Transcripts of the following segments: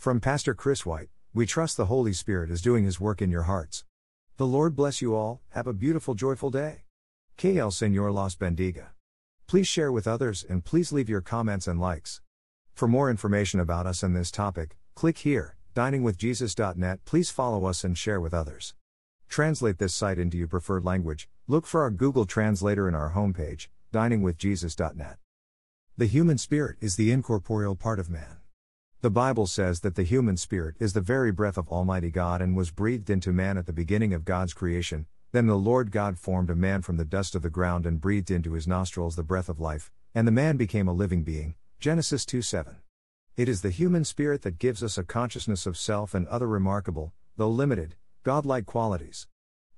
From Pastor Chris White, we trust the Holy Spirit is doing His work in your hearts. The Lord bless you all. Have a beautiful, joyful day. KL Señor Las Bendiga. Please share with others and please leave your comments and likes. For more information about us and this topic, click here, diningwithjesus.net. Please follow us and share with others. Translate this site into your preferred language. Look for our Google Translator in our homepage, diningwithjesus.net. The human spirit is the incorporeal part of man. The Bible says that the human spirit is the very breath of Almighty God and was breathed into man at the beginning of God's creation. Then the Lord God formed a man from the dust of the ground and breathed into his nostrils the breath of life, and the man became a living being. Genesis 2:7. It is the human spirit that gives us a consciousness of self and other remarkable, though limited, godlike qualities.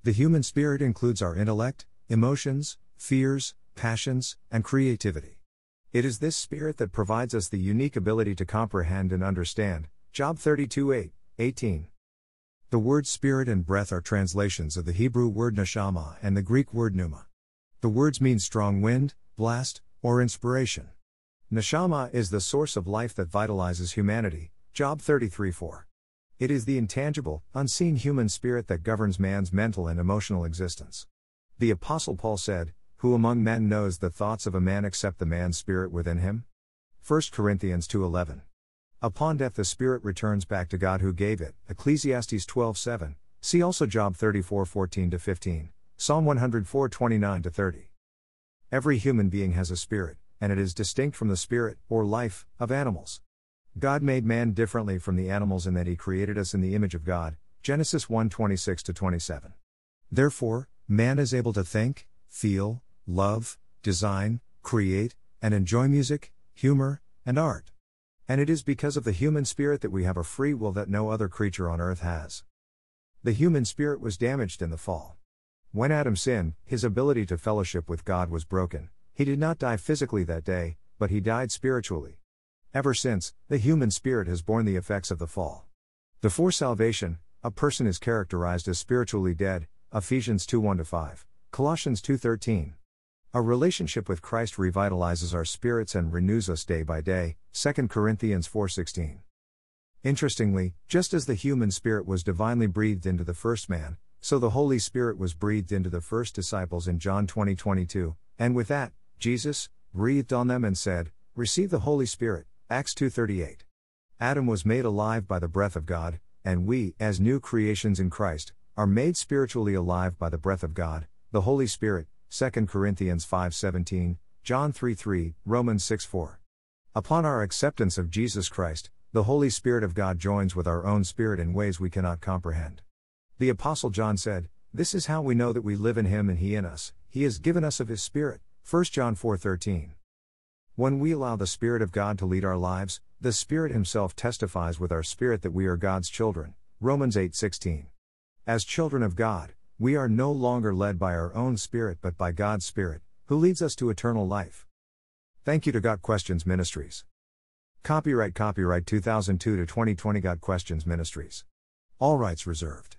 The human spirit includes our intellect, emotions, fears, passions, and creativity. It is this spirit that provides us the unique ability to comprehend and understand. Job 32:8-18. The words spirit and breath are translations of the Hebrew word neshama and the Greek word pneuma. The words mean strong wind, blast, or inspiration. Neshama is the source of life that vitalizes humanity, Job 33:4. It is the intangible, unseen human spirit that governs man's mental and emotional existence. The Apostle Paul said, "Who among men knows the thoughts of a man except the man's spirit within him?" 1 Corinthians 2:11. Upon death the spirit returns back to God who gave it, Ecclesiastes 12:7, see also Job 34:14-15, Psalm 104:29-30. Every human being has a spirit, and it is distinct from the spirit, or life, of animals. God made man differently from the animals in that He created us in the image of God, Genesis 1:26-27. Therefore, man is able to think, feel, love, design, create, and enjoy music, humor, and art. And it is because of the human spirit that we have a free will that no other creature on earth has. The human spirit was damaged in the fall. When Adam sinned, his ability to fellowship with God was broken. He did not die physically that day, but he died spiritually. Ever since, the human spirit has borne the effects of the fall. Before salvation, a person is characterized as spiritually dead, Ephesians 2:1-5, Colossians 2:13. Our relationship with Christ revitalizes our spirits and renews us day by day, 2 Corinthians 4:16. Interestingly, just as the human spirit was divinely breathed into the first man, so the Holy Spirit was breathed into the first disciples in John 20:22, and with that, Jesus breathed on them and said, "Receive the Holy Spirit," Acts 2:38. Adam was made alive by the breath of God, and we, as new creations in Christ, are made spiritually alive by the breath of God, the Holy Spirit, 2 Corinthians 5:17, John 3:3, Romans 6:4. Upon our acceptance of Jesus Christ, the Holy Spirit of God joins with our own spirit in ways we cannot comprehend. The Apostle John said, "This is how we know that we live in Him and He in us, He has given us of His Spirit," 1 John 4:13. When we allow the Spirit of God to lead our lives, the Spirit Himself testifies with our spirit that we are God's children, Romans 8:16. As children of God, we are no longer led by our own spirit but by God's Spirit, who leads us to eternal life. Thank you to God Questions Ministries. Copyright 2002 to 2020 God Questions Ministries. All rights reserved.